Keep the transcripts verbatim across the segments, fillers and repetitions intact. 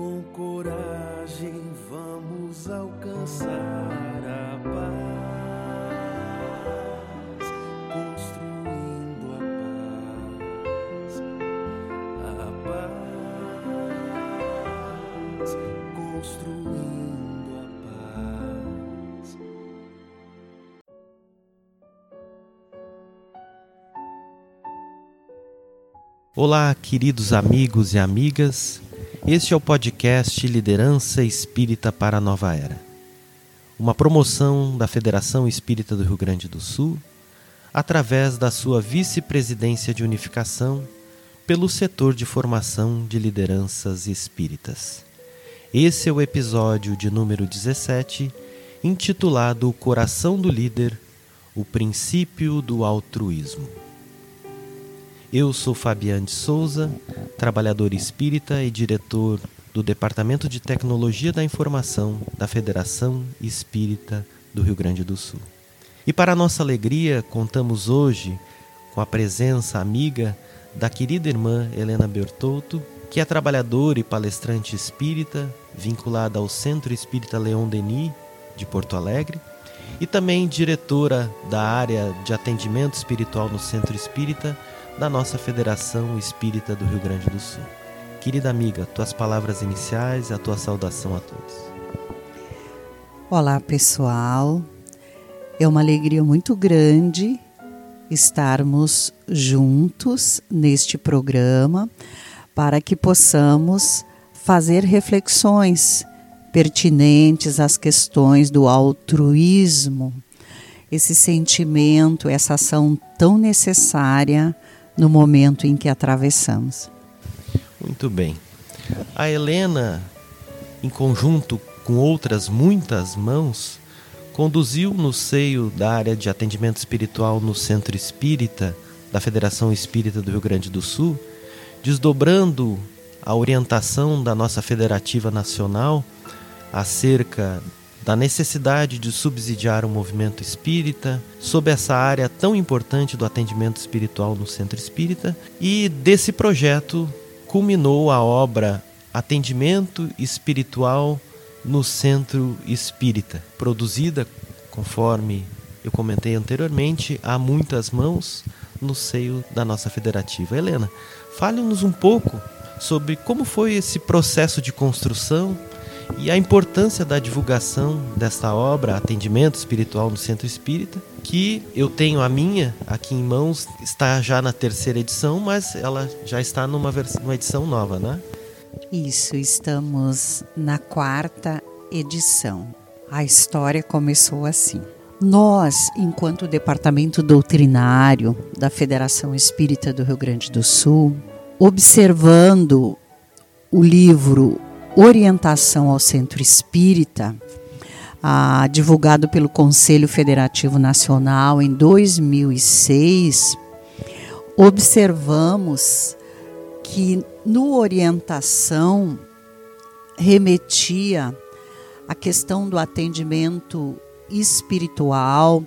com coragem vamos alcançar a paz, construindo a paz, a paz, construindo a paz. Olá, queridos amigos e amigas. Este é o podcast Liderança Espírita para a Nova Era, uma promoção da Federação Espírita do Rio Grande do Sul, através da sua vice-presidência de unificação pelo setor de formação de lideranças espíritas. Esse é o episódio de número dezessete, intitulado O Coração do Líder, o Princípio do Altruísmo. Eu sou Fabiano Souza, trabalhador espírita e diretor do Departamento de Tecnologia da Informação da Federação Espírita do Rio Grande do Sul. E para nossa alegria, contamos hoje com a presença amiga da querida irmã Helena Bertotto, que é trabalhadora e palestrante espírita, vinculada ao Centro Espírita Leon Denis, de Porto Alegre, e também diretora da área de atendimento espiritual no Centro Espírita da nossa Federação Espírita do Rio Grande do Sul. Querida amiga, tuas palavras iniciais e a tua saudação a todos. Olá, pessoal. É uma alegria muito grande estarmos juntos neste programa para que possamos fazer reflexões pertinentes às questões do altruísmo, esse sentimento, essa ação tão necessária no momento em que atravessamos. Muito bem. A Helena, em conjunto com outras muitas mãos, conduziu no seio da área de atendimento espiritual no Centro Espírita da Federação Espírita do Rio Grande do Sul, desdobrando a orientação da nossa Federativa Nacional acerca da necessidade de subsidiar o movimento espírita, sob essa área tão importante do atendimento espiritual no Centro Espírita, e desse projeto culminou a obra Atendimento Espiritual no Centro Espírita, produzida, conforme eu comentei anteriormente, a muitas mãos no seio da nossa federativa. Helena, fale-nos um pouco sobre como foi esse processo de construção e a importância da divulgação desta obra, Atendimento Espiritual no Centro Espírita, que eu tenho a minha aqui em mãos, está já na terceira edição, mas ela já está numa, vers- numa edição nova, né? Isso, estamos na quarta edição. A história começou assim. Nós, enquanto Departamento Doutrinário da Federação Espírita do Rio Grande do Sul, observando o livro Orientação ao Centro Espírita, ah, divulgado pelo Conselho Federativo Nacional em dois mil e seis, observamos que no Orientação remetia a questão do atendimento espiritual,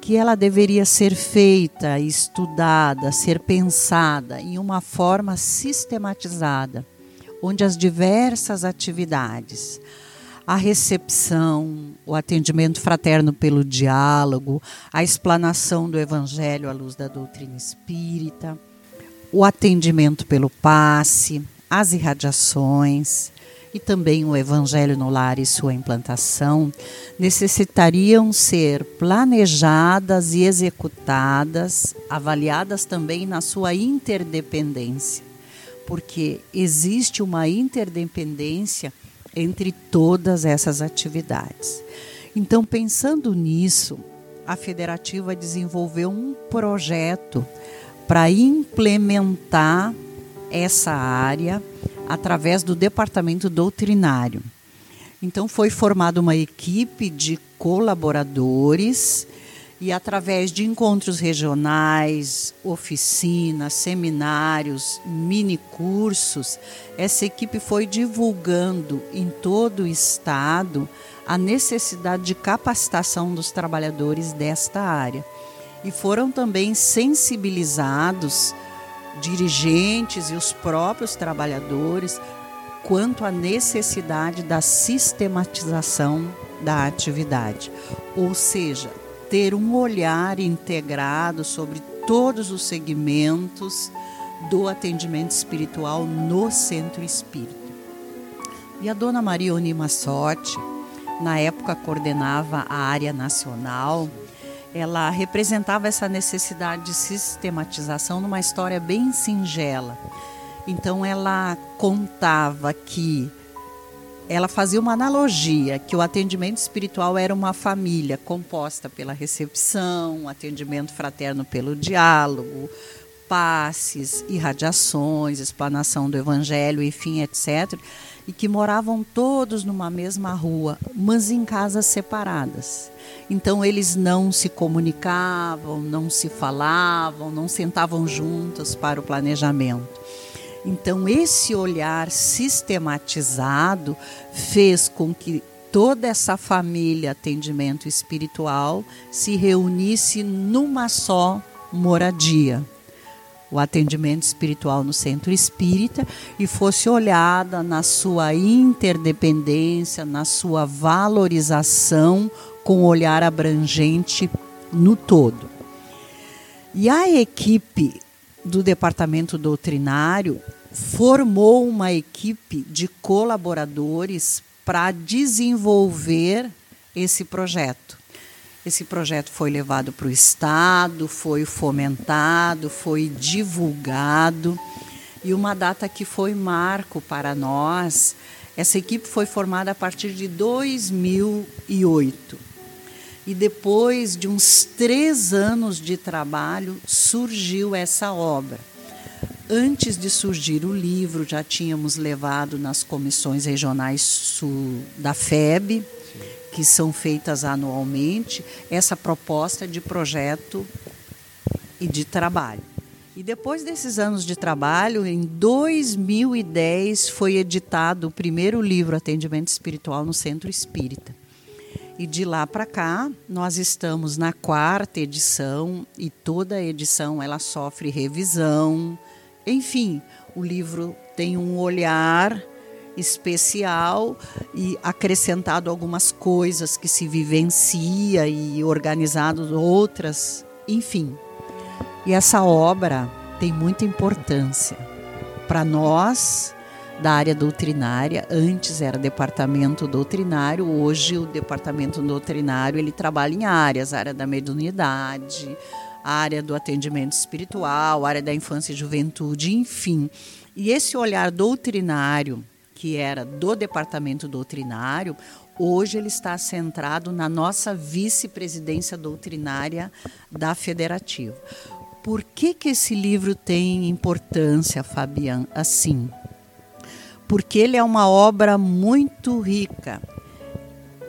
que ela deveria ser feita, estudada, ser pensada em uma forma sistematizada, onde as diversas atividades, a recepção, o atendimento fraterno pelo diálogo, a explanação do Evangelho à luz da doutrina espírita, o atendimento pelo passe, as irradiações e também o Evangelho no lar e sua implantação, necessitariam ser planejadas e executadas, avaliadas também na sua interdependência, porque existe uma interdependência entre todas essas atividades. Então, pensando nisso, a Federativa desenvolveu um projeto para implementar essa área através do Departamento Doutrinário. Então, foi formada uma equipe de colaboradores e, através de encontros regionais, oficinas, seminários, minicursos, essa equipe foi divulgando em todo o estado a necessidade de capacitação dos trabalhadores desta área. E foram também sensibilizados dirigentes e os próprios trabalhadores quanto à necessidade da sistematização da atividade, ou seja, ter um olhar integrado sobre todos os segmentos do atendimento espiritual no Centro Espírita. E a dona Maria Onima Sorte, na época coordenava a área nacional, ela representava essa necessidade de sistematização numa história bem singela. Então ela contava que, ela fazia uma analogia, que o atendimento espiritual era uma família composta pela recepção, atendimento fraterno pelo diálogo, passes, irradiações, explanação do Evangelho, enfim, etcétera, e que moravam todos numa mesma rua, mas em casas separadas. Então, eles não se comunicavam, não se falavam, não sentavam juntos para o planejamento. Então, esse olhar sistematizado fez com que toda essa família atendimento espiritual se reunisse numa só moradia, o atendimento espiritual no Centro Espírita, e fosse olhada na sua interdependência, na sua valorização, com um olhar abrangente no todo. E a equipe do Departamento Doutrinário formou uma equipe de colaboradores para desenvolver esse projeto. Esse projeto foi levado para o Estado, foi fomentado, foi divulgado. E uma data que foi marco para nós, essa equipe foi formada a partir de dois mil e oito. E depois de uns três anos de trabalho, surgiu essa obra. Antes de surgir o livro, já tínhamos levado nas comissões regionais sul da F E B, que são feitas anualmente, essa proposta de projeto e de trabalho. E depois desses anos de trabalho, em dois mil e dez, foi editado o primeiro livro, Atendimento Espiritual no Centro Espírita. E de lá para cá, nós estamos na quarta edição, e toda edição ela sofre revisão. Enfim, o livro tem um olhar especial e acrescentado algumas coisas que se vivencia e organizado outras, enfim. E essa obra tem muita importância para nós da área doutrinária. Antes era Departamento Doutrinário, hoje o Departamento Doutrinário ele trabalha em áreas, área da mediunidade, área do atendimento espiritual, área da infância e juventude, enfim. E esse olhar doutrinário que era do Departamento Doutrinário, hoje ele está centrado na nossa vice-presidência doutrinária da Federativa. Por que que esse livro tem importância, Fabiano? Assim, porque ele é uma obra muito rica.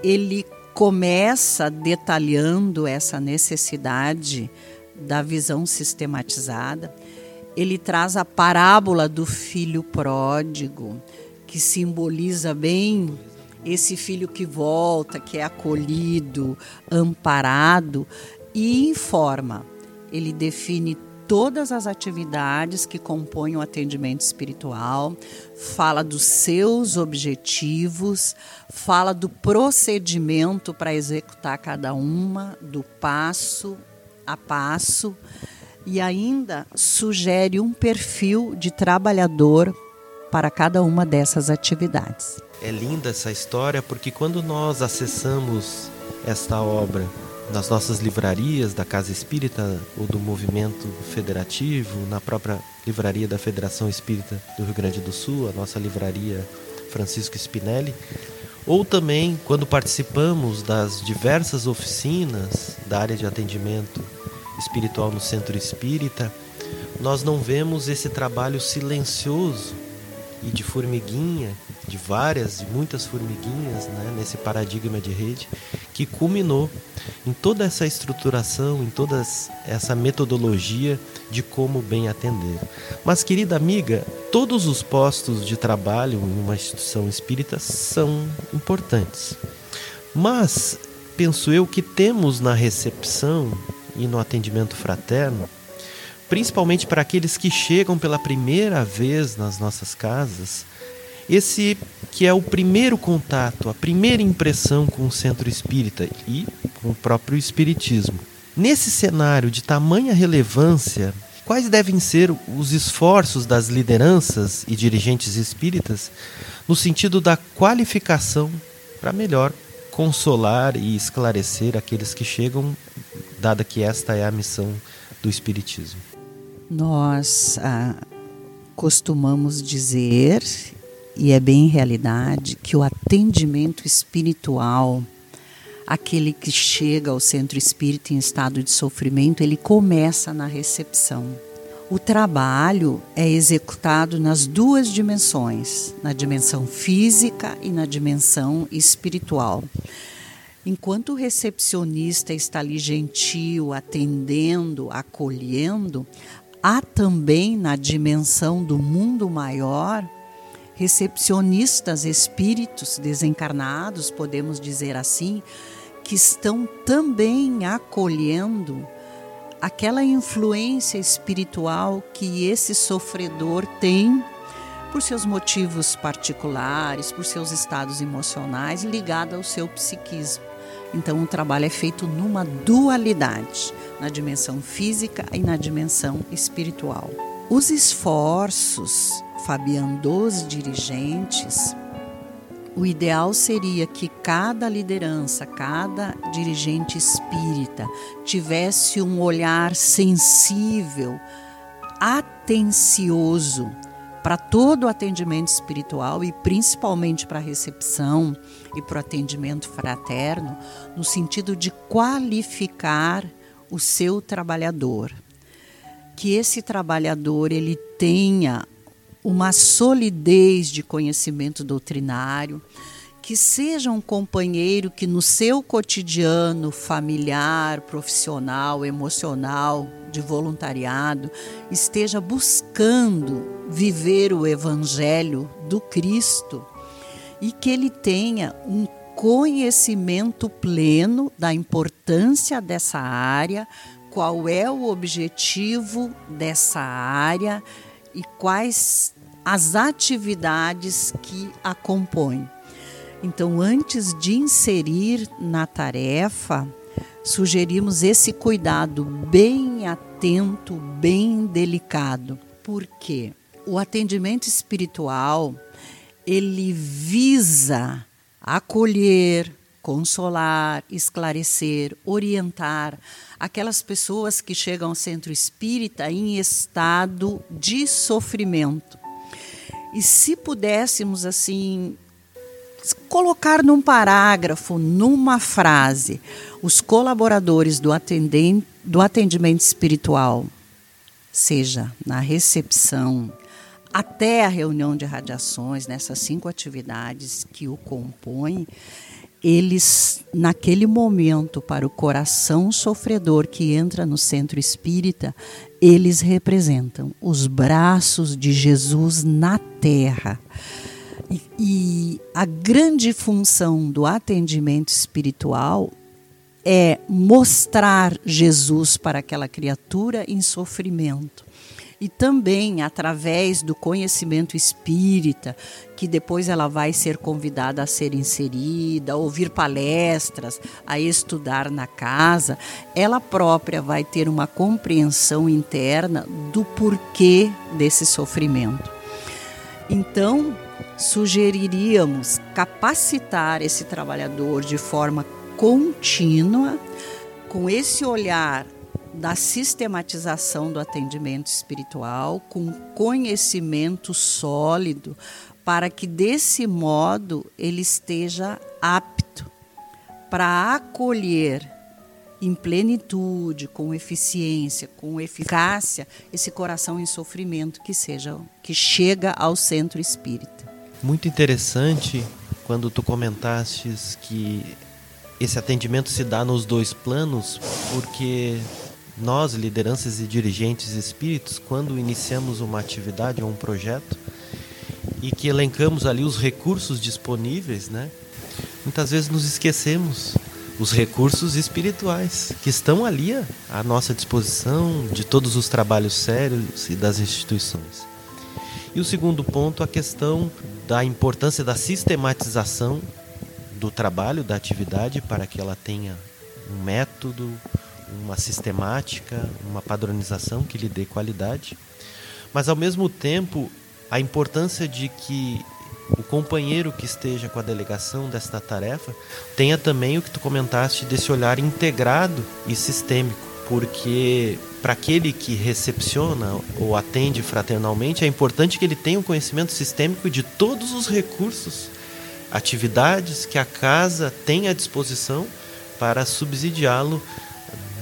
Ele começa detalhando essa necessidade da visão sistematizada. Ele traz a parábola do filho pródigo, que simboliza bem esse filho que volta, que é acolhido, amparado, e informa. Ele define todas as atividades que compõem o atendimento espiritual, fala dos seus objetivos, fala do procedimento para executar cada uma, do passo a passo, e ainda sugere um perfil de trabalhador para cada uma dessas atividades. É linda essa história, porque quando nós acessamos esta obra nas nossas livrarias da Casa Espírita ou do Movimento Federativo, na própria livraria da Federação Espírita do Rio Grande do Sul, a nossa livraria Francisco Spinelli, ou também quando participamos das diversas oficinas da área de atendimento espiritual no Centro Espírita, nós não vemos esse trabalho silencioso e de formiguinha, de várias, de muitas formiguinhas, né, nesse paradigma de rede, que culminou em toda essa estruturação, em toda essa metodologia de como bem atender. Mas, querida amiga, todos os postos de trabalho em uma instituição espírita são importantes. Mas, penso eu, que temos na recepção e no atendimento fraterno, principalmente para aqueles que chegam pela primeira vez nas nossas casas, Esse que é o primeiro contato, a primeira impressão com o centro espírita e com o próprio espiritismo. Nesse cenário de tamanha relevância, quais devem ser os esforços das lideranças e dirigentes espíritas no sentido da qualificação para melhor consolar e esclarecer aqueles que chegam, dada que esta é a missão do espiritismo? Nós ah, costumamos dizer, e é bem realidade, que o atendimento espiritual, aquele que chega ao centro espírita em estado de sofrimento, ele começa na recepção. O trabalho é executado nas duas dimensões, na dimensão física e na dimensão espiritual. Enquanto o recepcionista está ali gentil, atendendo, acolhendo, há também na dimensão do mundo maior recepcionistas espíritos desencarnados, podemos dizer assim, que estão também acolhendo aquela influência espiritual que esse sofredor tem por seus motivos particulares, por seus estados emocionais ligado ao seu psiquismo. Então o trabalho é feito numa dualidade, na dimensão física e na dimensão espiritual. Os esforços, Fabiano, dos dirigentes, o ideal seria que cada liderança, cada dirigente espírita tivesse um olhar sensível, atencioso para todo o atendimento espiritual e principalmente para a recepção e para o atendimento fraterno, no sentido de qualificar o seu trabalhador. Que esse trabalhador ele tenha uma solidez de conhecimento doutrinário, que seja um companheiro que no seu cotidiano familiar, profissional, emocional, de voluntariado, esteja buscando viver o Evangelho do Cristo e que ele tenha um conhecimento pleno da importância dessa área, qual é o objetivo dessa área e quais as atividades que a compõem. Então, antes de inserir na tarefa, sugerimos esse cuidado bem atento, bem delicado. Porque o atendimento espiritual, ele visa acolher, consolar, esclarecer, orientar aquelas pessoas que chegam ao centro espírita em estado de sofrimento. E se pudéssemos, assim, colocar num parágrafo, numa frase, os colaboradores do atendente, do atendimento espiritual, seja na recepção, até a reunião de radiações, nessas cinco atividades que o compõem, eles, naquele momento, para o coração sofredor que entra no centro espírita, eles representam os braços de Jesus na terra. E, e a grande função do atendimento espiritual é mostrar Jesus para aquela criatura em sofrimento. E também, através do conhecimento espírita, que depois ela vai ser convidada a ser inserida, a ouvir palestras, a estudar na casa, ela própria vai ter uma compreensão interna do porquê desse sofrimento. Então, sugeriríamos capacitar esse trabalhador de forma contínua, com esse olhar da sistematização do atendimento espiritual, com conhecimento sólido, para que desse modo ele esteja apto para acolher em plenitude, com eficiência, com eficácia, esse coração em sofrimento que, seja, que chega ao centro espírita. Muito interessante quando tu comentaste que esse atendimento se dá nos dois planos, porque nós, lideranças e dirigentes espíritos, quando iniciamos uma atividade ou um projeto e que elencamos ali os recursos disponíveis, né? Muitas vezes nos esquecemos os recursos espirituais que estão ali à nossa disposição de todos os trabalhos sérios e das instituições. E o segundo ponto, a questão da importância da sistematização do trabalho, da atividade, para que ela tenha um método, uma sistemática, uma padronização que lhe dê qualidade, mas ao mesmo tempo a importância de que o companheiro que esteja com a delegação desta tarefa tenha também o que tu comentaste desse olhar integrado e sistêmico, porque para aquele que recepciona ou atende fraternalmente é importante que ele tenha um conhecimento sistêmico de todos os recursos, atividades que a casa tem à disposição para subsidiá-lo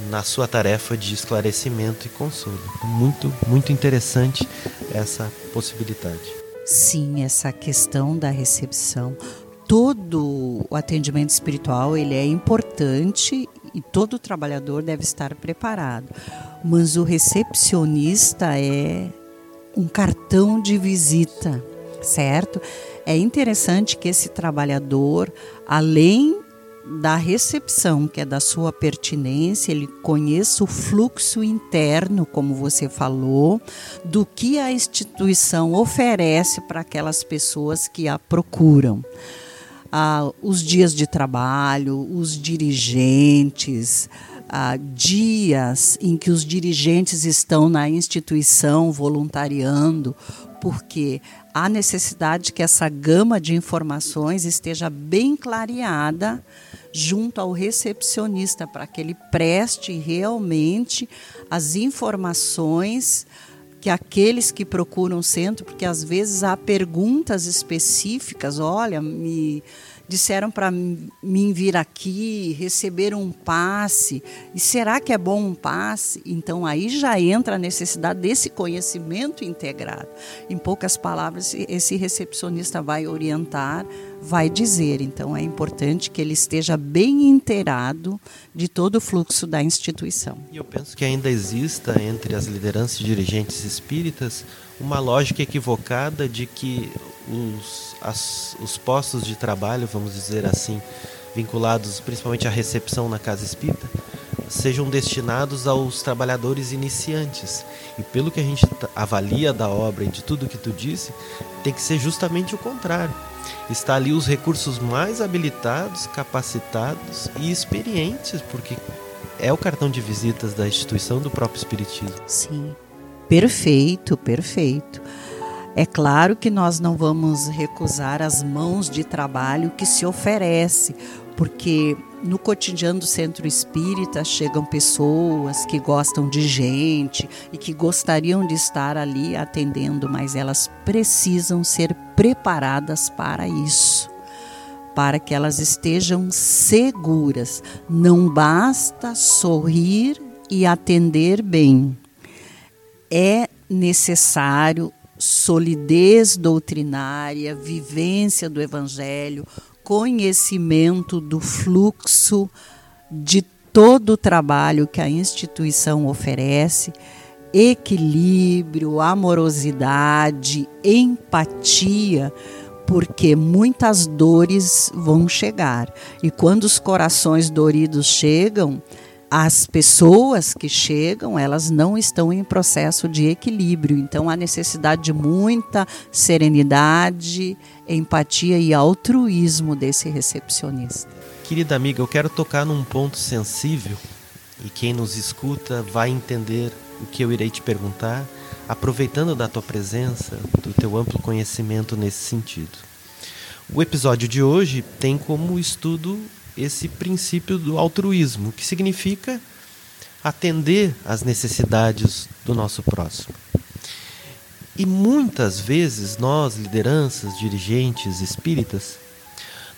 na sua tarefa de esclarecimento e consolo. Muito, muito interessante essa possibilidade. Sim, essa questão da recepção. Todo o atendimento espiritual, ele é importante e todo trabalhador deve estar preparado. Mas o recepcionista é um cartão de visita, certo? É interessante que esse trabalhador, além da recepção, que é da sua pertinência, ele conheça o fluxo interno, como você falou, do que a instituição oferece para aquelas pessoas que a procuram. Ah, os dias de trabalho, os dirigentes, ah, dias em que os dirigentes estão na instituição voluntariando, porque há necessidade que essa gama de informações esteja bem clareada junto ao recepcionista, para que ele preste realmente as informações que aqueles que procuram o centro, porque às vezes há perguntas específicas, olha, me disseram para mim vir aqui, receber um passe, e será que é bom um passe? Então aí já entra a necessidade desse conhecimento integrado. Em poucas palavras, esse recepcionista vai orientar, vai dizer. Então é importante que ele esteja bem inteirado de todo o fluxo da instituição. E eu penso que ainda exista entre as lideranças e dirigentes espíritas uma lógica equivocada de que os, as, os postos de trabalho, vamos dizer assim, vinculados principalmente à recepção na casa espírita, sejam destinados aos trabalhadores iniciantes. E pelo que a gente avalia da obra e de tudo que tu disse, tem que ser justamente o contrário. Está ali os recursos mais habilitados, capacitados e experientes, porque é o cartão de visitas da instituição, do próprio espiritismo. Sim, perfeito, perfeito. É claro que nós não vamos recusar as mãos de trabalho que se oferece, porque no cotidiano do centro espírita chegam pessoas que gostam de gente e que gostariam de estar ali atendendo, mas elas precisam ser preparadas para isso, para que elas estejam seguras. Não basta sorrir e atender bem. É necessário solidez doutrinária, vivência do Evangelho, conhecimento do fluxo de todo o trabalho que a instituição oferece, equilíbrio, amorosidade, empatia, porque muitas dores vão chegar. E quando os corações doridos chegam, as pessoas que chegam, elas não estão em processo de equilíbrio. Então, há necessidade de muita serenidade, empatia e altruísmo desse recepcionista. Querida amiga, eu quero tocar num ponto sensível e quem nos escuta vai entender o que eu irei te perguntar, aproveitando da tua presença, do teu amplo conhecimento nesse sentido. O episódio de hoje tem como estudo esse princípio do altruísmo, que significa atender às necessidades do nosso próximo. E muitas vezes nós, lideranças, dirigentes, espíritas,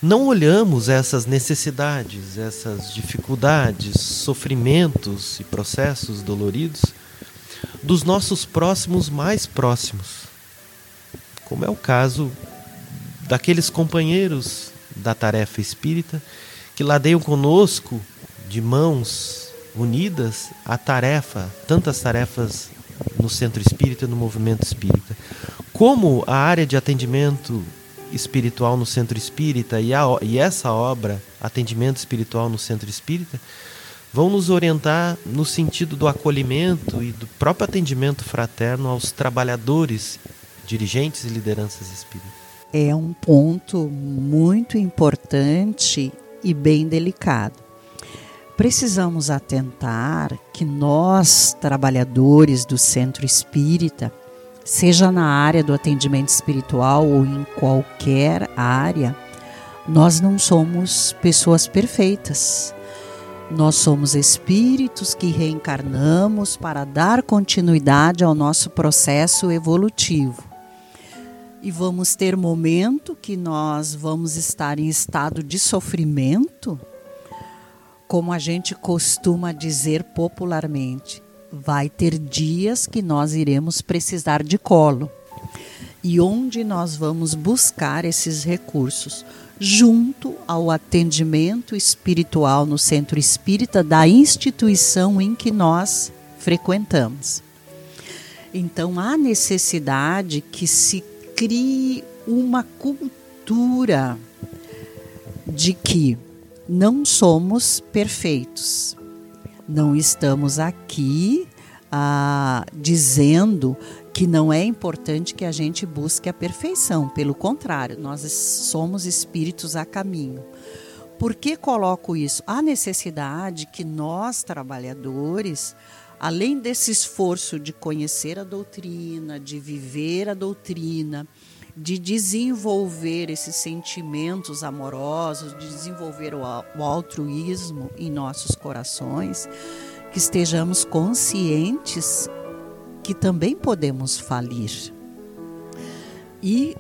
não olhamos essas necessidades, essas dificuldades, sofrimentos e processos doloridos dos nossos próximos mais próximos, como é o caso daqueles companheiros da tarefa espírita que ladeiam conosco, de mãos unidas, a tarefa, tantas tarefas no centro espírita e no movimento espírita. Como a área de atendimento espiritual no centro espírita e, a, e essa obra, atendimento espiritual no centro espírita, vão nos orientar no sentido do acolhimento e do próprio atendimento fraterno aos trabalhadores, dirigentes e lideranças espíritas. é um ponto muito importante e bem delicado. Precisamos atentar que nós, trabalhadores do Centro Espírita, seja na área do atendimento espiritual ou em qualquer área, nós não somos pessoas perfeitas. Nós somos espíritos que reencarnamos para dar continuidade ao nosso processo evolutivo. E vamos ter momento que nós vamos estar em estado de sofrimento, como a gente costuma dizer popularmente. Vai ter dias que nós iremos precisar de colo. E onde nós vamos buscar esses recursos? Junto ao atendimento espiritual no Centro Espírita da instituição em que nós frequentamos. Então, há necessidade que se crie uma cultura de que não somos perfeitos. Não estamos aqui ah, dizendo que não é importante que a gente busque a perfeição. Pelo contrário, nós somos espíritos a caminho. Por que coloco isso? Há necessidade que nós, trabalhadores, além desse esforço de conhecer a doutrina, de viver a doutrina, de desenvolver esses sentimentos amorosos, de desenvolver o altruísmo em nossos corações, que estejamos conscientes que também podemos falir. E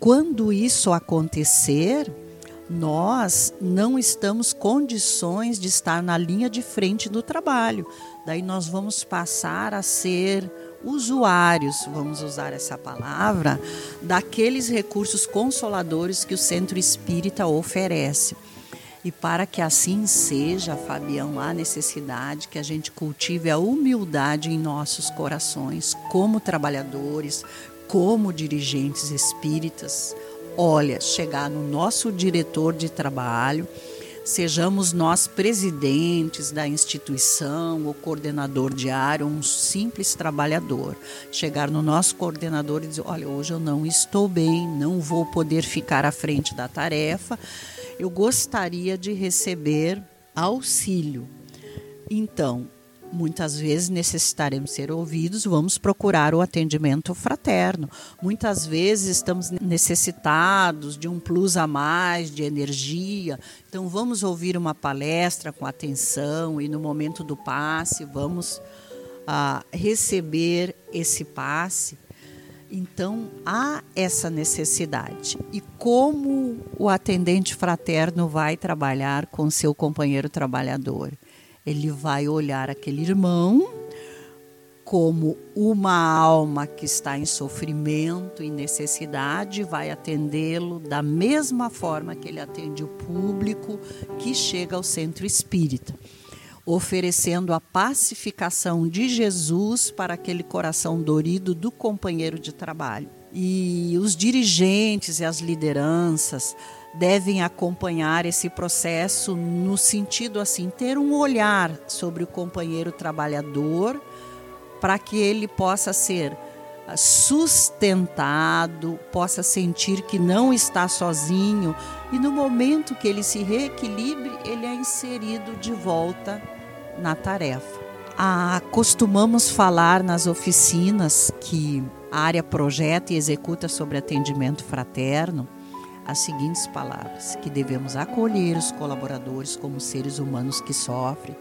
quando isso acontecer, nós não estamos em condições de estar na linha de frente do trabalho. Daí nós vamos passar a ser usuários, vamos usar essa palavra, daqueles recursos consoladores que o Centro Espírita oferece. E para que assim seja, Fabião, há necessidade que a gente cultive a humildade em nossos corações, como trabalhadores, como dirigentes espíritas. Olha, chegar no nosso diretor de trabalho, sejamos nós presidentes da instituição, o coordenador diário, um simples trabalhador. Chegar no nosso coordenador e dizer, olha, hoje eu não estou bem, não vou poder ficar à frente da tarefa, eu gostaria de receber auxílio. Então, muitas vezes necessitaremos ser ouvidos, vamos procurar o atendimento fraterno. Muitas vezes estamos necessitados de um plus a mais, de energia. Então, vamos ouvir uma palestra com atenção e no momento do passe, vamos ah, receber esse passe. Então, há essa necessidade. E como o atendente fraterno vai trabalhar com seu companheiro trabalhador? Ele vai olhar aquele irmão como uma alma que está em sofrimento, em necessidade, vai atendê-lo da mesma forma que ele atende o público que chega ao Centro Espírita, oferecendo a pacificação de Jesus para aquele coração dorido do companheiro de trabalho. E os dirigentes e as lideranças devem acompanhar esse processo no sentido assim, ter um olhar sobre o companheiro trabalhador para que ele possa ser sustentado, possa sentir que não está sozinho e no momento que ele se reequilibre, ele é inserido de volta na tarefa. Ah, costumamos falar nas oficinas que a área projeta e executa sobre atendimento fraterno as seguintes palavras, que devemos acolher os colaboradores como seres humanos que sofrem,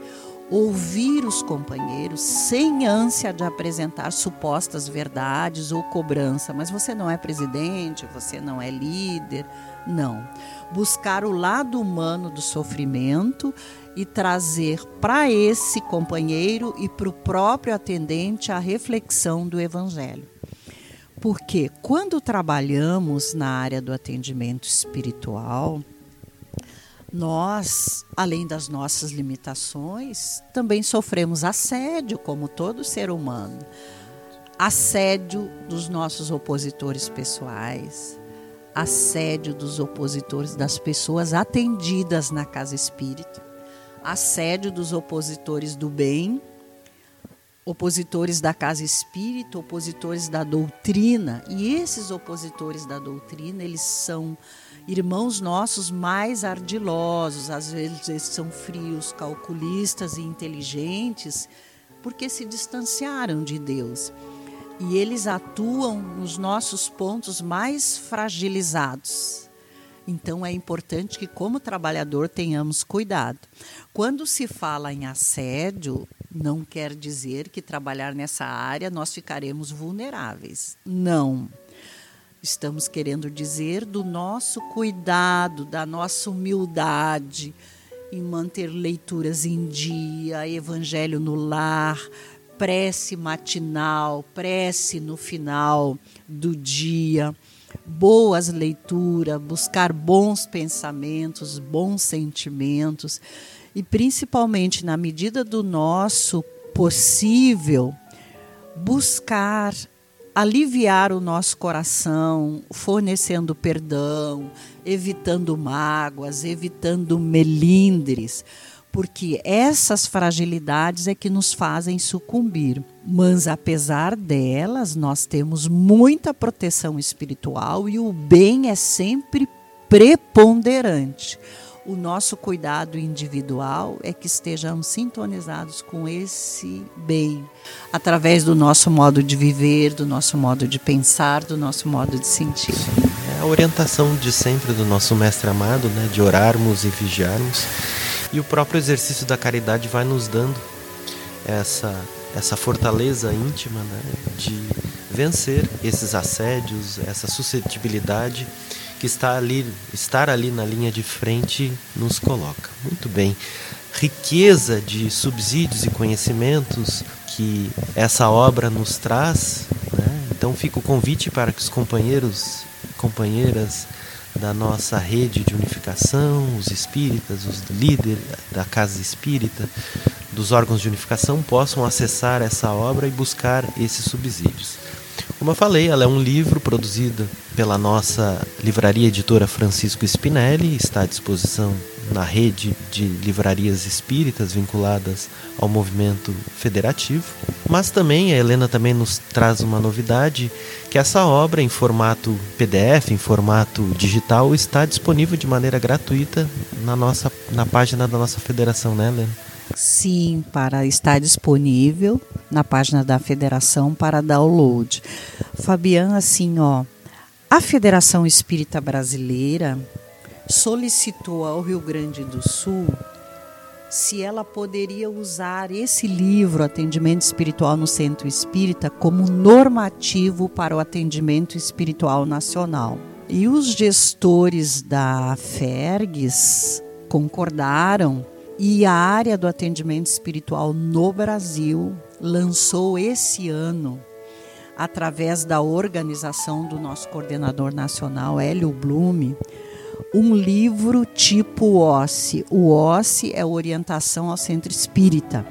ouvir os companheiros sem ânsia de apresentar supostas verdades ou cobrança, mas você não é presidente, você não é líder, não. Buscar o lado humano do sofrimento e trazer para esse companheiro e para o próprio atendente a reflexão do Evangelho. Porque quando trabalhamos na área do atendimento espiritual, nós, além das nossas limitações, também sofremos assédio, como todo ser humano. Assédio dos nossos opositores pessoais, assédio dos opositores das pessoas atendidas na casa espírita, assédio dos opositores do bem, opositores da casa espírita, opositores da doutrina, e esses opositores da doutrina, eles são irmãos nossos mais ardilosos, às vezes eles são frios, calculistas e inteligentes, porque se distanciaram de Deus. E eles atuam nos nossos pontos mais fragilizados. Então é importante que, como trabalhador, tenhamos cuidado. Quando se fala em assédio, não quer dizer que trabalhar nessa área nós ficaremos vulneráveis. Não. Estamos querendo dizer do nosso cuidado, da nossa humildade em manter leituras em dia, evangelho no lar, prece matinal, prece no final do dia, boas leituras, buscar bons pensamentos, bons sentimentos e, principalmente, na medida do nosso possível, buscar aliviar o nosso coração, fornecendo perdão, evitando mágoas, evitando melindres, porque essas fragilidades é que nos fazem sucumbir. Mas, apesar delas, nós temos muita proteção espiritual e o bem é sempre preponderante. O nosso cuidado individual é que estejamos sintonizados com esse bem, através do nosso modo de viver, do nosso modo de pensar, do nosso modo de sentir. É a orientação de sempre do nosso mestre amado, né? De orarmos e vigiarmos. E o próprio exercício da caridade vai nos dando essa, essa fortaleza íntima, né? De vencer esses assédios, essa suscetibilidade que está ali, estar ali na linha de frente nos coloca. Muito bem. Riqueza de subsídios e conhecimentos que essa obra nos traz, né? Então fica o convite para que os companheiros e companheiras da nossa rede de unificação, os espíritas, os líderes da casa espírita, dos órgãos de unificação, possam acessar essa obra e buscar esses subsídios. Como eu falei, ela é um livro produzido pela nossa livraria editora Francisco Spinelli, está à disposição na rede de livrarias espíritas vinculadas ao movimento federativo. Mas também, a Helena também nos traz uma novidade, que essa obra em formato P D F, em formato digital, está disponível de maneira gratuita na, nossa, na página da nossa federação, né, Helena? Sim, para estar disponível na página da Federação para download. Fabiana, assim, ó, a Federação Espírita Brasileira solicitou ao Rio Grande do Sul se ela poderia usar esse livro, Atendimento Espiritual no Centro Espírita, como normativo para o atendimento espiritual nacional. E os gestores da F E R G S concordaram. E a área do atendimento espiritual no Brasil lançou esse ano, através da organização do nosso coordenador nacional, Hélio Blume, um livro tipo O S C E. O O S C E é Orientação ao Centro Espírita.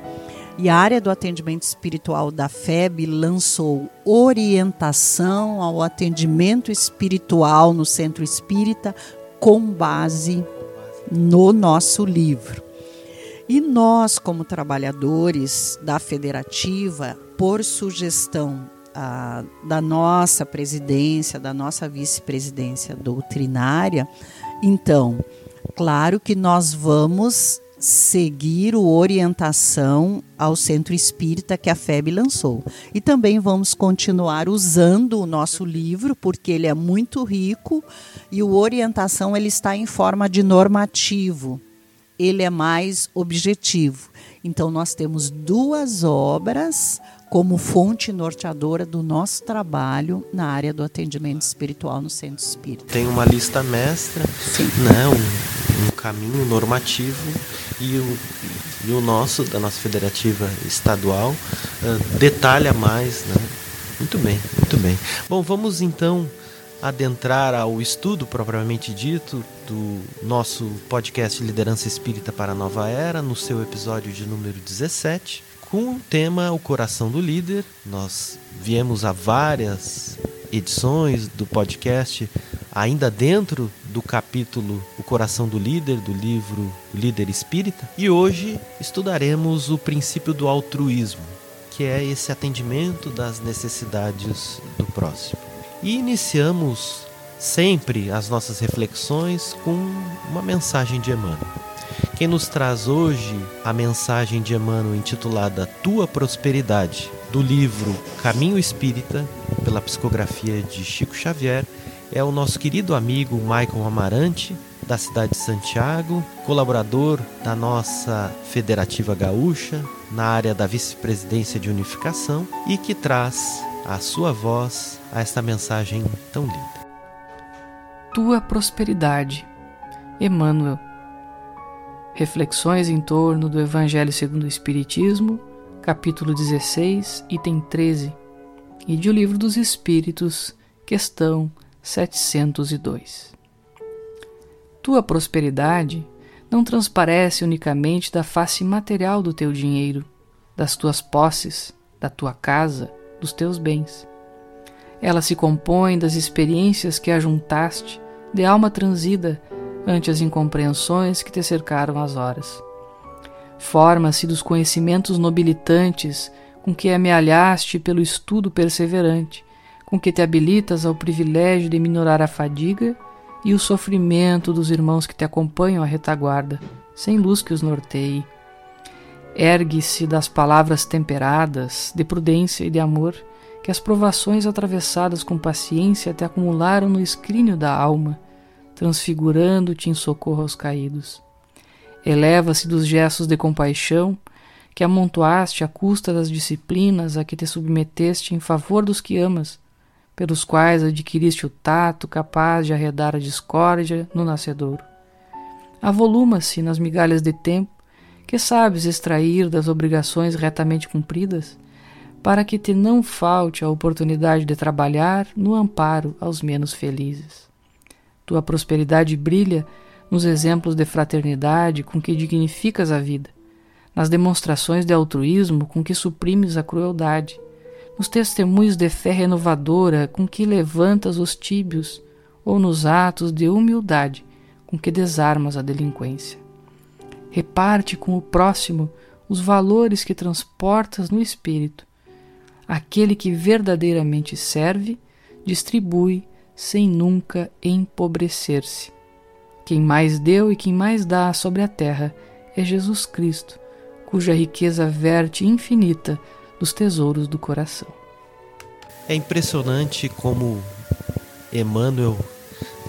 E a área do atendimento espiritual da F E B lançou Orientação ao Atendimento Espiritual no Centro Espírita, com base no nosso livro. E nós, como trabalhadores da Federativa, por sugestão ah, da nossa presidência, da nossa vice-presidência doutrinária, então, claro que nós vamos seguir a orientação ao Centro Espírita que a F E B lançou. E também vamos continuar usando o nosso livro, porque ele é muito rico, e a orientação ele está em forma de normativo. Ele é mais objetivo. Então, nós temos duas obras como fonte norteadora do nosso trabalho na área do atendimento espiritual no Centro Espírita. Tem uma lista mestra, né? um, um caminho normativo e o, e o nosso, da nossa federativa estadual, uh, detalha mais. Né? Muito bem, muito bem. Bom, vamos então adentrar ao estudo propriamente dito do nosso podcast Liderança Espírita para a Nova Era, no seu episódio de número dezessete, com o tema O Coração do Líder. Nós viemos a várias edições do podcast ainda dentro do capítulo O Coração do Líder, do livro Líder Espírita, e hoje estudaremos o princípio do altruísmo, que é esse atendimento das necessidades do próximo. E iniciamos sempre as nossas reflexões com uma mensagem de Emmanuel. Quem nos traz hoje a mensagem de Emmanuel intitulada Tua Prosperidade, do livro Caminho Espírita, pela psicografia de Chico Xavier, é o nosso querido amigo Maicon Amarante, da cidade de Santiago, colaborador da nossa Federativa Gaúcha, na área da Vice-Presidência de Unificação, e que traz a sua voz a esta mensagem tão linda. Tua prosperidade, Emmanuel. Reflexões em torno do Evangelho segundo o Espiritismo, capítulo dezesseis, item treze, e de O Livro dos Espíritos, questão setecentos e dois. Tua prosperidade não transparece unicamente da face material do teu dinheiro, das tuas posses, da tua casa, dos teus bens. Ela se compõe das experiências que ajuntaste, de alma transida, ante as incompreensões que te cercaram às horas. Forma-se dos conhecimentos nobilitantes com que amealhaste pelo estudo perseverante, com que te habilitas ao privilégio de minorar a fadiga e o sofrimento dos irmãos que te acompanham à retaguarda, sem luz que os norteie. Ergue-se das palavras temperadas, de prudência e de amor, que as provações atravessadas com paciência te acumularam no escrínio da alma, transfigurando-te em socorro aos caídos. Eleva-se dos gestos de compaixão que amontoaste à custa das disciplinas a que te submeteste em favor dos que amas, pelos quais adquiriste o tato capaz de arredar a discórdia no nascedouro. Avoluma-se nas migalhas de tempo que sabes extrair das obrigações retamente cumpridas, para que te não falte a oportunidade de trabalhar no amparo aos menos felizes. Tua prosperidade brilha nos exemplos de fraternidade com que dignificas a vida, nas demonstrações de altruísmo com que suprimes a crueldade, nos testemunhos de fé renovadora com que levantas os tíbios ou nos atos de humildade com que desarmas a delinquência. Reparte com o próximo os valores que transportas no espírito. Aquele que verdadeiramente serve, distribui sem nunca empobrecer-se. Quem mais deu e quem mais dá sobre a terra é Jesus Cristo, cuja riqueza verte infinita dos tesouros do coração. É impressionante como Emmanuel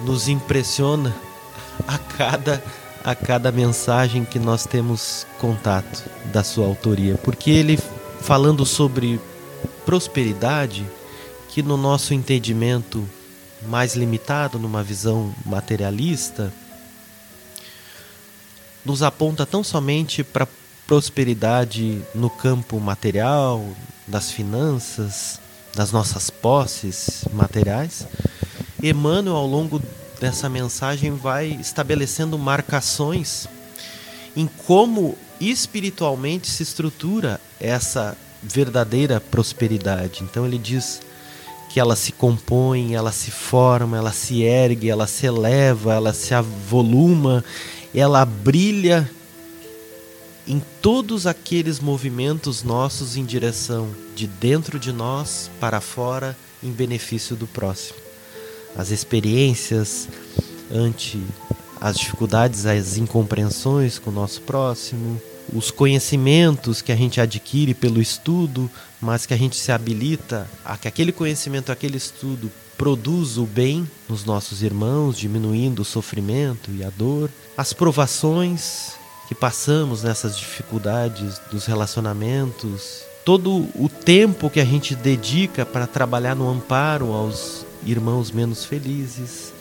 nos impressiona a cada, a cada mensagem que nós temos contato da sua autoria, porque ele, falando sobre prosperidade, que no nosso entendimento mais limitado, numa visão materialista, nos aponta tão somente para prosperidade no campo material, das finanças, das nossas posses materiais. Emmanuel, ao longo dessa mensagem, vai estabelecendo marcações em como espiritualmente se estrutura essa verdadeira prosperidade. Então ele diz que ela se compõe, ela se forma, ela se ergue, ela se eleva, ela se avoluma, ela brilha em todos aqueles movimentos nossos em direção de dentro de nós para fora, em benefício do próximo. As experiências ante as dificuldades, as incompreensões com o nosso próximo, os conhecimentos que a gente adquire pelo estudo, mas que a gente se habilita a que aquele conhecimento, aquele estudo produza o bem nos nossos irmãos, diminuindo o sofrimento e a dor. As provações que passamos nessas dificuldades dos relacionamentos, todo o tempo que a gente dedica para trabalhar no amparo aos irmãos menos felizes,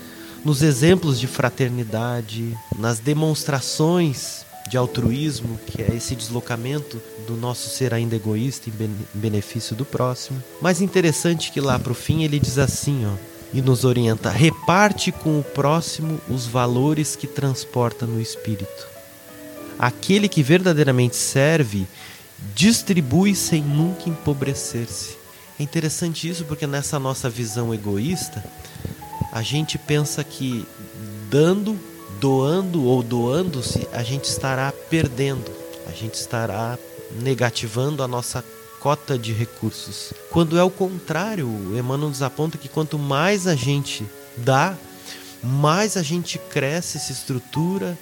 nos exemplos de fraternidade, nas demonstrações de altruísmo, que é esse deslocamento do nosso ser ainda egoísta em benefício do próximo. Mas interessante que lá para o fim ele diz assim, ó, e nos orienta: reparte com o próximo os valores que transporta no espírito. Aquele que verdadeiramente serve, distribui sem nunca empobrecer-se. É interessante isso, porque nessa nossa visão egoísta, a gente pensa que dando doando ou doando-se, a gente estará perdendo, a gente estará negativando a nossa cota de recursos. Quando é o contrário, Emmanuel nos aponta que quanto mais a gente dá, mais a gente cresce, se estrutura,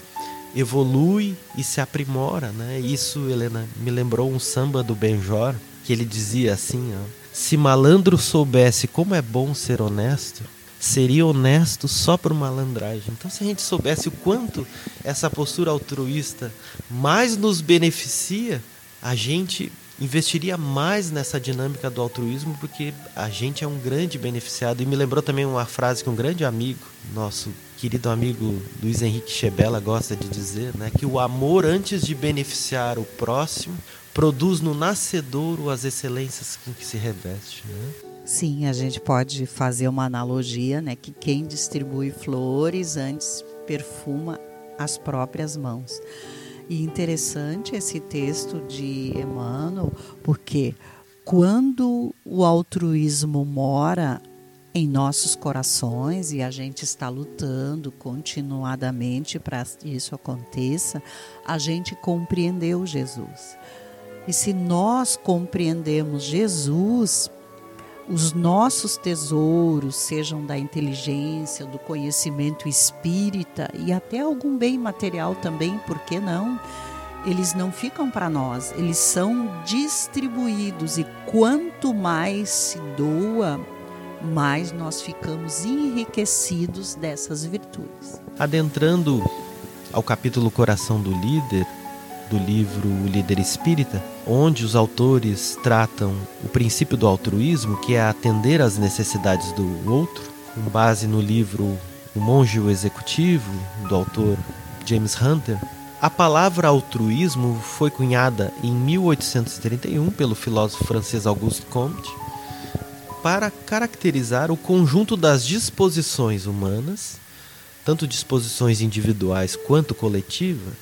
evolui e se aprimora, né? Isso, Helena, me lembrou um samba do Benjor, que ele dizia assim, ó: se malandro soubesse como é bom ser honesto, seria honesto só por malandragem. Então, se a gente soubesse o quanto essa postura altruísta mais nos beneficia, a gente investiria mais nessa dinâmica do altruísmo, porque a gente é um grande beneficiado. E me lembrou também uma frase que um grande amigo, nosso querido amigo Luiz Henrique Chebella, gosta de dizer, né? Que o amor, antes de beneficiar o próximo, produz no nascedouro as excelências com que se reveste, né? Sim, a gente pode fazer uma analogia, né? Que quem distribui flores antes perfuma as próprias mãos. E interessante esse texto de Emmanuel, porque quando o altruísmo mora em nossos corações e a gente está lutando continuadamente para que isso aconteça, a gente compreendeu Jesus. E se nós compreendemos Jesus, os nossos tesouros, sejam da inteligência, do conhecimento espírita e até algum bem material também, por que não? Eles não ficam para nós, eles são distribuídos, e quanto mais se doa, mais nós ficamos enriquecidos dessas virtudes. Adentrando ao capítulo Coração do Líder, do livro O Líder Espírita, onde os autores tratam o princípio do altruísmo, que é atender às necessidades do outro, com base no livro O Monge e o Executivo, do autor James Hunter. A palavra altruísmo foi cunhada em mil oitocentos e trinta e um pelo filósofo francês Auguste Comte para caracterizar o conjunto das disposições humanas, tanto disposições individuais quanto coletivas,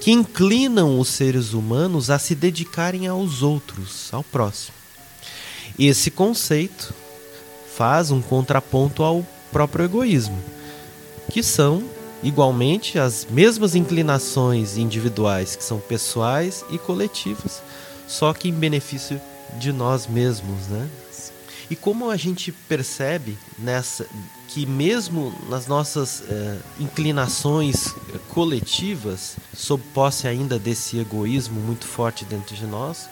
que inclinam os seres humanos a se dedicarem aos outros, ao próximo. Esse conceito faz um contraponto ao próprio egoísmo, que são, igualmente, as mesmas inclinações individuais, que são pessoais e coletivas, só que em benefício de nós mesmos, né? E como a gente percebe nessa, que mesmo nas nossas eh, inclinações coletivas, sob posse ainda desse egoísmo muito forte dentro de nós,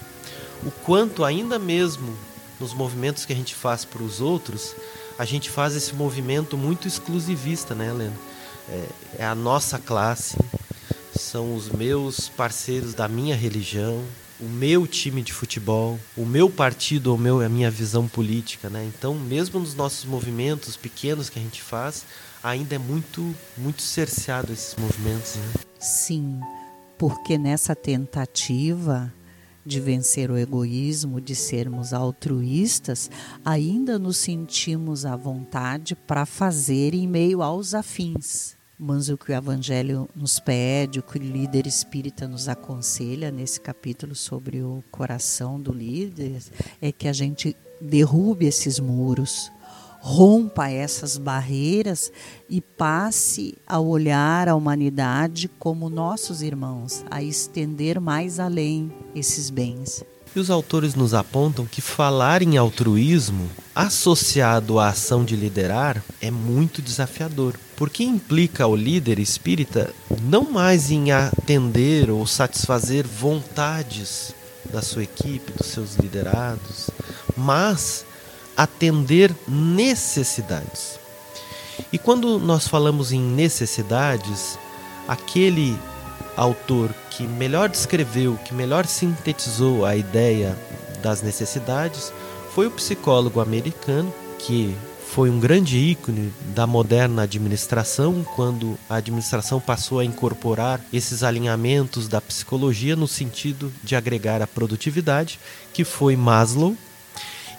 o quanto ainda mesmo nos movimentos que a gente faz para os outros, a gente faz esse movimento muito exclusivista, né, Helena? É, é a nossa classe, são os meus parceiros da minha religião, o meu time de futebol, o meu partido, o meu, a minha visão política, né? Então, mesmo nos nossos movimentos pequenos que a gente faz, ainda é muito, muito cerceado esses movimentos, né? Sim, porque nessa tentativa de vencer o egoísmo, de sermos altruístas, ainda nos sentimos à vontade para fazer em meio aos afins. Mas o que o Evangelho nos pede, o que o líder espírita nos aconselha nesse capítulo sobre o coração do líder, é que a gente derrube esses muros, rompa essas barreiras e passe a olhar a humanidade como nossos irmãos, a estender mais além esses bens. E os autores nos apontam que falar em altruísmo associado à ação de liderar é muito desafiador, porque implica ao líder espírita não mais em atender ou satisfazer vontades da sua equipe, dos seus liderados, mas atender necessidades. E quando nós falamos em necessidades, aquele autor que melhor descreveu, que melhor sintetizou a ideia das necessidades foi o psicólogo americano, que foi um grande ícone da moderna administração, quando a administração passou a incorporar esses alinhamentos da psicologia no sentido de agregar a produtividade, que foi Maslow,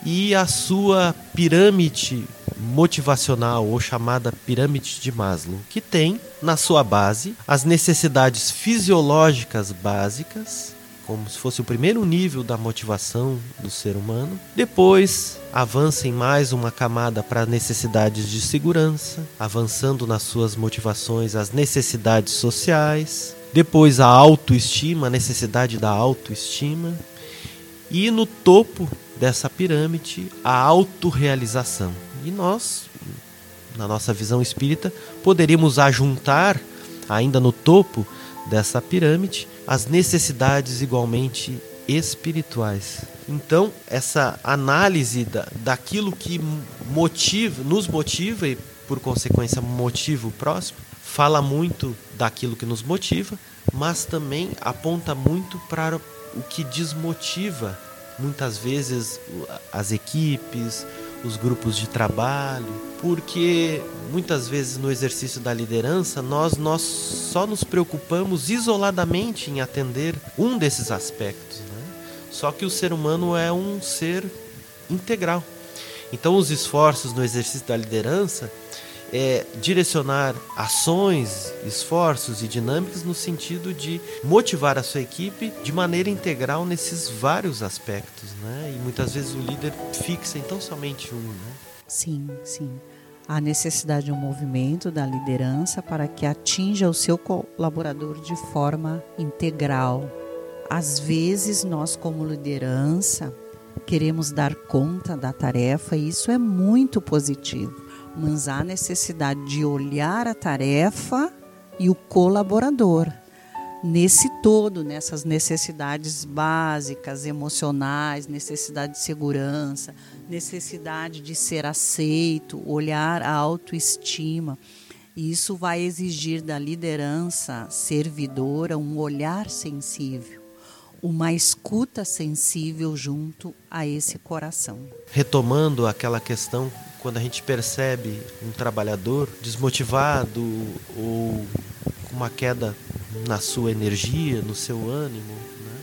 e a sua pirâmide motivacional, ou chamada pirâmide de Maslow, que tem na sua base as necessidades fisiológicas básicas, como se fosse o primeiro nível da motivação do ser humano. Depois avança em mais uma camada para necessidades de segurança, avançando nas suas motivações as necessidades sociais, depois a autoestima, a necessidade da autoestima, E no topo dessa pirâmide, a autorrealização. E nós, na nossa visão espírita, poderíamos ajuntar, ainda no topo dessa pirâmide, as necessidades igualmente espirituais. Então, essa análise da, daquilo que motiva, nos motiva e, por consequência, motiva o próximo, fala muito daquilo que nos motiva, mas também aponta muito para o que desmotiva, muitas vezes, as equipes, os grupos de trabalho, porque muitas vezes no exercício da liderança nós, nós só nos preocupamos isoladamente em atender um desses aspectos, né? Só que o ser humano é um ser integral. Então os esforços no exercício da liderança é direcionar ações, esforços e dinâmicas no sentido de motivar a sua equipe de maneira integral nesses vários aspectos, né? E muitas vezes o líder fixa então somente um, né? Sim, sim. Há necessidade de um movimento da liderança para que atinja o seu colaborador de forma integral. Às vezes nós, como liderança, queremos dar conta da tarefa e isso é muito positivo. Mas há necessidade de olhar a tarefa e o colaborador nesse todo, nessas necessidades básicas, emocionais, necessidade de segurança, necessidade de ser aceito, olhar a autoestima. E isso vai exigir da liderança servidora um olhar sensível, uma escuta sensível junto a esse coração. Retomando aquela questão, quando a gente percebe um trabalhador desmotivado ou com uma queda na sua energia, no seu ânimo, né?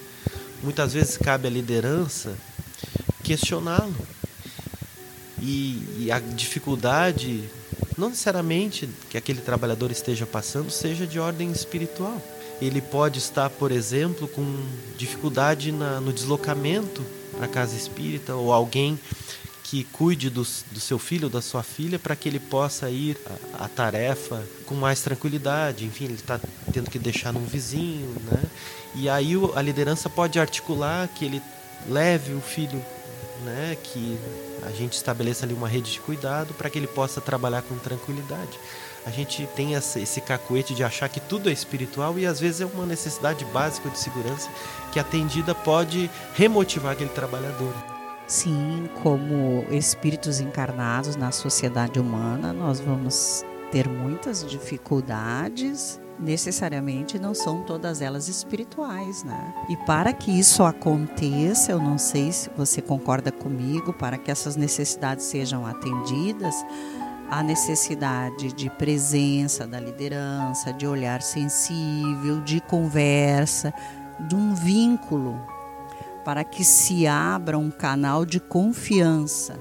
Muitas vezes cabe à liderança questioná-lo. E, e a dificuldade, não necessariamente que aquele trabalhador esteja passando, seja de ordem espiritual. Ele pode estar, por exemplo, com dificuldade na, no deslocamento para a casa espírita, ou alguém que cuide do, do seu filho ou da sua filha para que ele possa ir à, à tarefa com mais tranquilidade. Enfim, ele está tendo que deixar num vizinho, né? E aí a liderança pode articular que ele leve o filho, né? Que a gente estabeleça ali uma rede de cuidado para que ele possa trabalhar com tranquilidade. A gente tem essa, esse cacuete de achar que tudo é espiritual e às vezes é uma necessidade básica de segurança que atendida pode remotivar aquele trabalhador. Sim, como espíritos encarnados na sociedade humana, nós vamos ter muitas dificuldades, necessariamente não são todas elas espirituais, né? E para que isso aconteça, eu não sei se você concorda comigo, para que essas necessidades sejam atendidas, a necessidade de presença da liderança, de olhar sensível, de conversa, de um vínculo, para que se abra um canal de confiança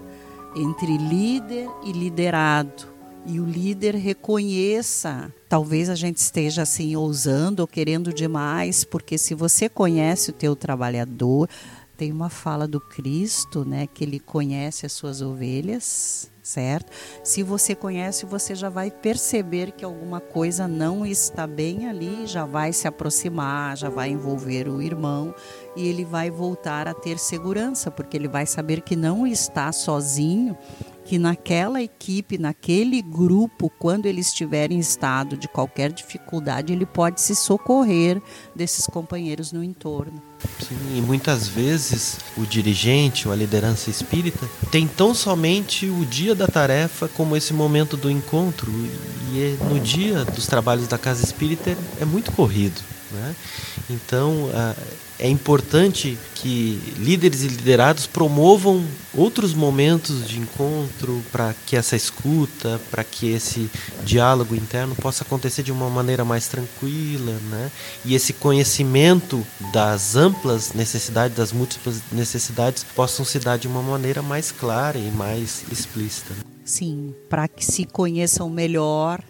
entre líder e liderado, e o líder reconheça. Talvez a gente esteja assim ousando ou querendo demais, porque se você conhece o teu trabalhador, tem uma fala do Cristo, né, que ele conhece as suas ovelhas, certo? Se você conhece, você já vai perceber que alguma coisa não está bem ali, já vai se aproximar, já vai envolver o irmão. E ele vai voltar a ter segurança, porque ele vai saber que não está sozinho, que naquela equipe, naquele grupo, quando ele estiver em estado de qualquer dificuldade, ele pode se socorrer desses companheiros no entorno. Sim, e muitas vezes o dirigente ou a liderança espírita tem tão somente o dia da tarefa como esse momento do encontro. E no dia dos trabalhos da casa espírita é muito corrido, né? Então, é importante que líderes e liderados promovam outros momentos de encontro para que essa escuta, para que esse diálogo interno possa acontecer de uma maneira mais tranquila, né? E esse conhecimento das amplas necessidades, das múltiplas necessidades, possam se dar de uma maneira mais clara e mais explícita. Sim, para que se conheçam melhor.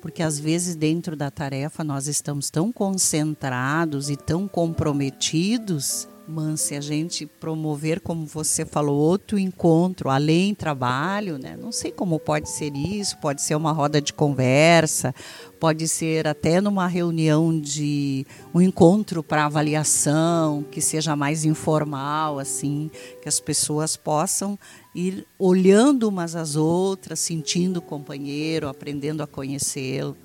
Porque às vezes dentro da tarefa nós estamos tão concentrados e tão comprometidos Mance, a gente promover, como você falou, outro encontro, além trabalho, né? Não sei como pode ser isso, pode ser uma roda de conversa, pode ser até numa reunião de um encontro para avaliação, que seja mais informal, assim, que as pessoas possam ir olhando umas às outras, sentindo o companheiro, aprendendo a conhecê-lo.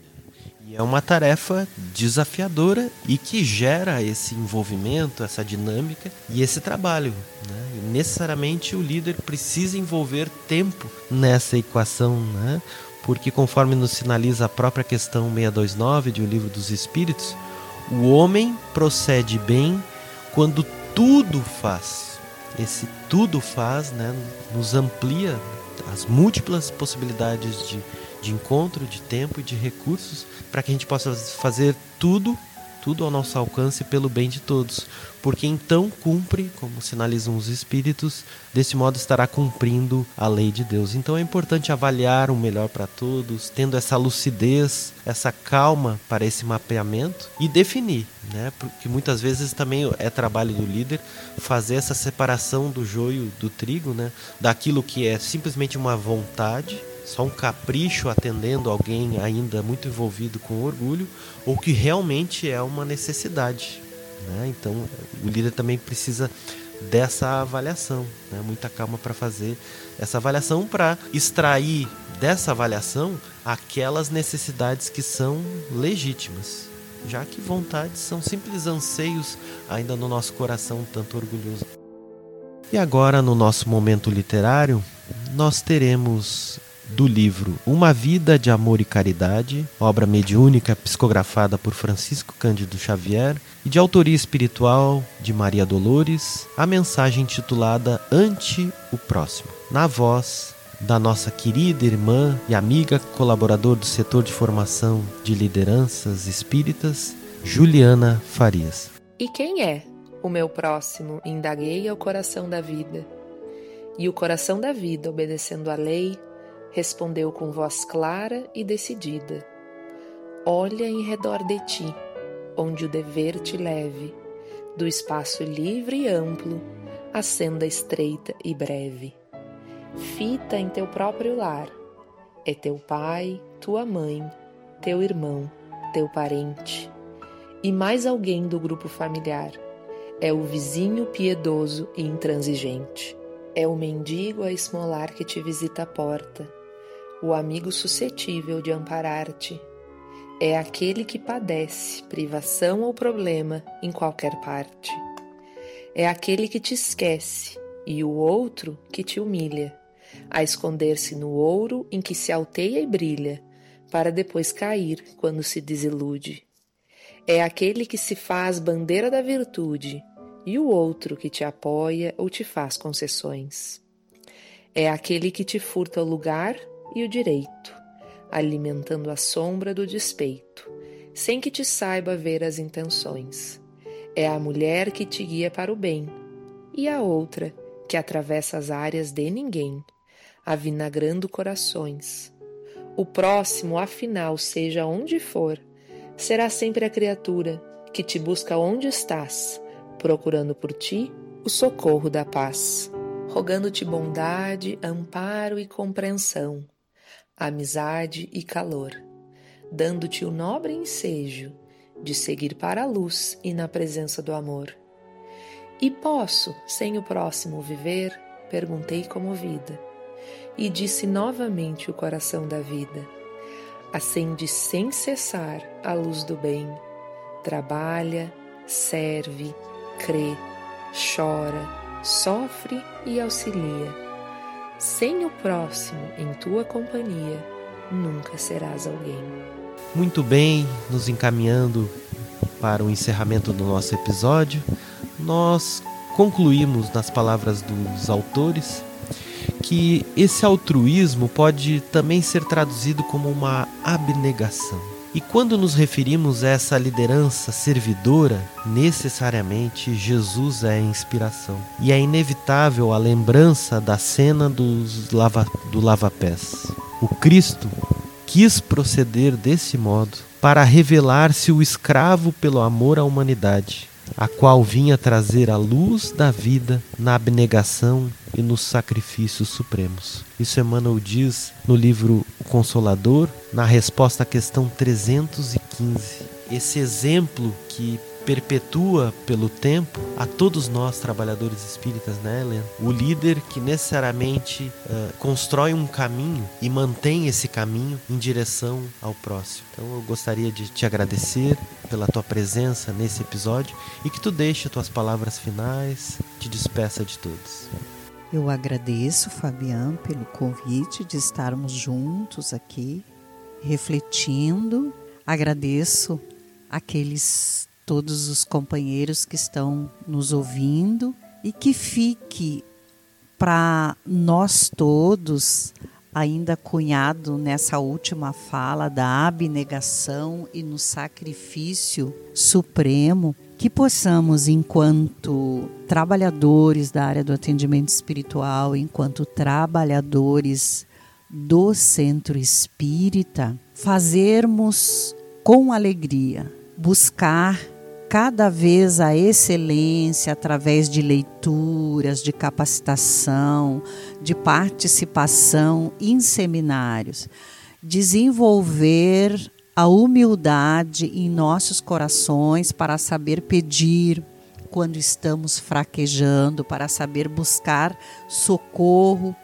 E é uma tarefa desafiadora e que gera esse envolvimento, essa dinâmica e esse trabalho, né? E necessariamente o líder precisa envolver tempo nessa equação, né? Porque conforme nos sinaliza a própria questão seiscentos e vinte e nove de O Livro dos Espíritos, o homem procede bem quando tudo faz. Esse tudo faz, né, nos amplia as múltiplas possibilidades de de encontro, de tempo e de recursos para que a gente possa fazer tudo, tudo ao nosso alcance pelo bem de todos, porque então cumpre, como sinalizam os espíritos, desse modo estará cumprindo a lei de Deus. Então é importante avaliar o melhor para todos, tendo essa lucidez, essa calma para esse mapeamento e definir, né? Porque muitas vezes também é trabalho do líder fazer essa separação do joio do trigo, né? Daquilo que é simplesmente uma vontade, só um capricho atendendo alguém ainda muito envolvido com orgulho, ou que realmente é uma necessidade, né? Então o líder também precisa dessa avaliação, né? Muita calma para fazer essa avaliação, para extrair dessa avaliação aquelas necessidades que são legítimas, já que vontades são simples anseios ainda no nosso coração tanto orgulhoso. E agora, no nosso momento literário, nós teremos do livro Uma Vida de Amor e Caridade, obra mediúnica psicografada por Francisco Cândido Xavier e de autoria espiritual de Maria Dolores, a mensagem intitulada Ante o Próximo, na voz da nossa querida irmã e amiga colaboradora do setor de formação de lideranças espíritas, Juliana Farias. E quem é o meu próximo? Indaguei ao coração da vida. E o coração da vida, obedecendo à lei, respondeu com voz clara e decidida. Olha em redor de ti, onde o dever te leve, do espaço livre e amplo, à senda estreita e breve. Fita em teu próprio lar. É teu pai, tua mãe, teu irmão, teu parente. E mais alguém do grupo familiar. É o vizinho piedoso e intransigente. É o mendigo a esmolar que te visita a porta. O amigo suscetível de amparar-te é aquele que padece privação ou problema em qualquer parte. É aquele que te esquece e o outro que te humilha, a esconder-se no ouro em que se alteia e brilha, para depois cair quando se desilude. É aquele que se faz bandeira da virtude e o outro que te apoia ou te faz concessões. É aquele que te furta o lugar e o direito, alimentando a sombra do despeito, sem que te saiba ver as intenções. É a mulher que te guia para o bem, e a outra que atravessa as áreas de ninguém, avinagrando corações. O próximo, afinal, seja onde for, será sempre a criatura que te busca onde estás, procurando por ti o socorro da paz, rogando-te bondade, amparo e compreensão, amizade e calor, dando-te o nobre ensejo de seguir para a luz e na presença do amor. E posso, sem o próximo, viver? Perguntei comovida. E disse novamente o coração da vida: acende sem cessar a luz do bem. Trabalha, serve, crê, chora, sofre e auxilia. Sem o próximo em tua companhia, nunca serás alguém. Muito bem, nos encaminhando para o encerramento do nosso episódio, nós concluímos nas palavras dos autores que esse altruísmo pode também ser traduzido como uma abnegação. E quando nos referimos a essa liderança servidora, necessariamente Jesus é a inspiração. E é inevitável a lembrança da cena dos lava, do lava-pés. O Cristo quis proceder desse modo para revelar-se o escravo pelo amor à humanidade, a qual vinha trazer a luz da vida na abnegação e nos sacrifícios supremos. Isso Emmanuel diz no livro O Consolador, na resposta à questão trezentos e quinze. Esse exemplo que perpetua pelo tempo a todos nós, trabalhadores espíritas, né, Helena? O líder que necessariamente uh, constrói um caminho e mantém esse caminho em direção ao próximo. Então eu gostaria de te agradecer pela tua presença nesse episódio e que tu deixe tuas palavras finais, te despeça de todos. Eu agradeço, Fabiano, pelo convite de estarmos juntos aqui, refletindo. Agradeço aqueles todos os companheiros que estão nos ouvindo e que fique para nós todos, ainda cunhado nessa última fala da abnegação e no sacrifício supremo, que possamos, enquanto trabalhadores da área do atendimento espiritual, enquanto trabalhadores do Centro Espírita, fazermos com alegria, buscar cada vez a excelência através de leituras, de capacitação, de participação em seminários. Desenvolver a humildade em nossos corações para saber pedir quando estamos fraquejando, para saber buscar socorro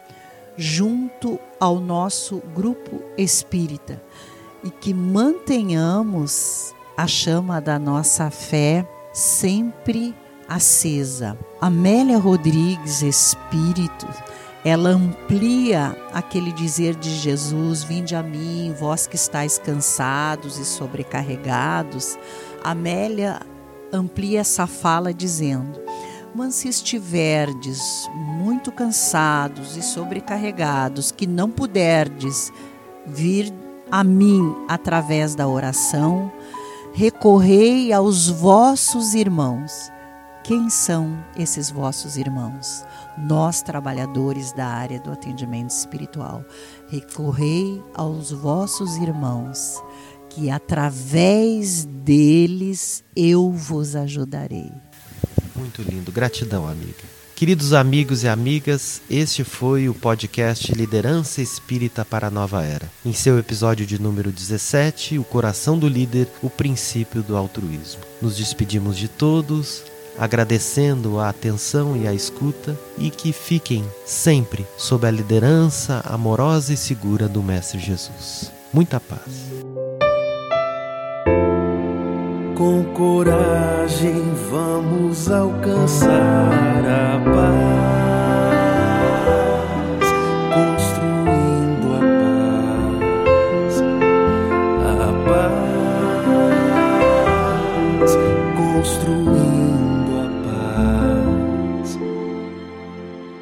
junto ao nosso grupo espírita. E que mantenhamos a chama da nossa fé sempre acesa. Amélia Rodrigues, Espírito, ela amplia aquele dizer de Jesus: vinde a mim, vós que estáis cansados e sobrecarregados. Amélia amplia essa fala dizendo: mas se estiverdes muito cansados e sobrecarregados, que não puderdes vir a mim através da oração, recorrei aos vossos irmãos. Quem são esses vossos irmãos? Nós, trabalhadores da área do atendimento espiritual. Recorrei aos vossos irmãos, que através deles eu vos ajudarei. Muito lindo. Gratidão, amiga. Queridos amigos e amigas, este foi o podcast Liderança Espírita para a Nova Era. Em seu episódio de número dezessete, O Coração do Líder, o Princípio do Altruísmo. Nos despedimos de todos, agradecendo a atenção e a escuta, e que fiquem sempre sob a liderança amorosa e segura do Mestre Jesus. Muita paz. Com coragem vamos alcançar a paz.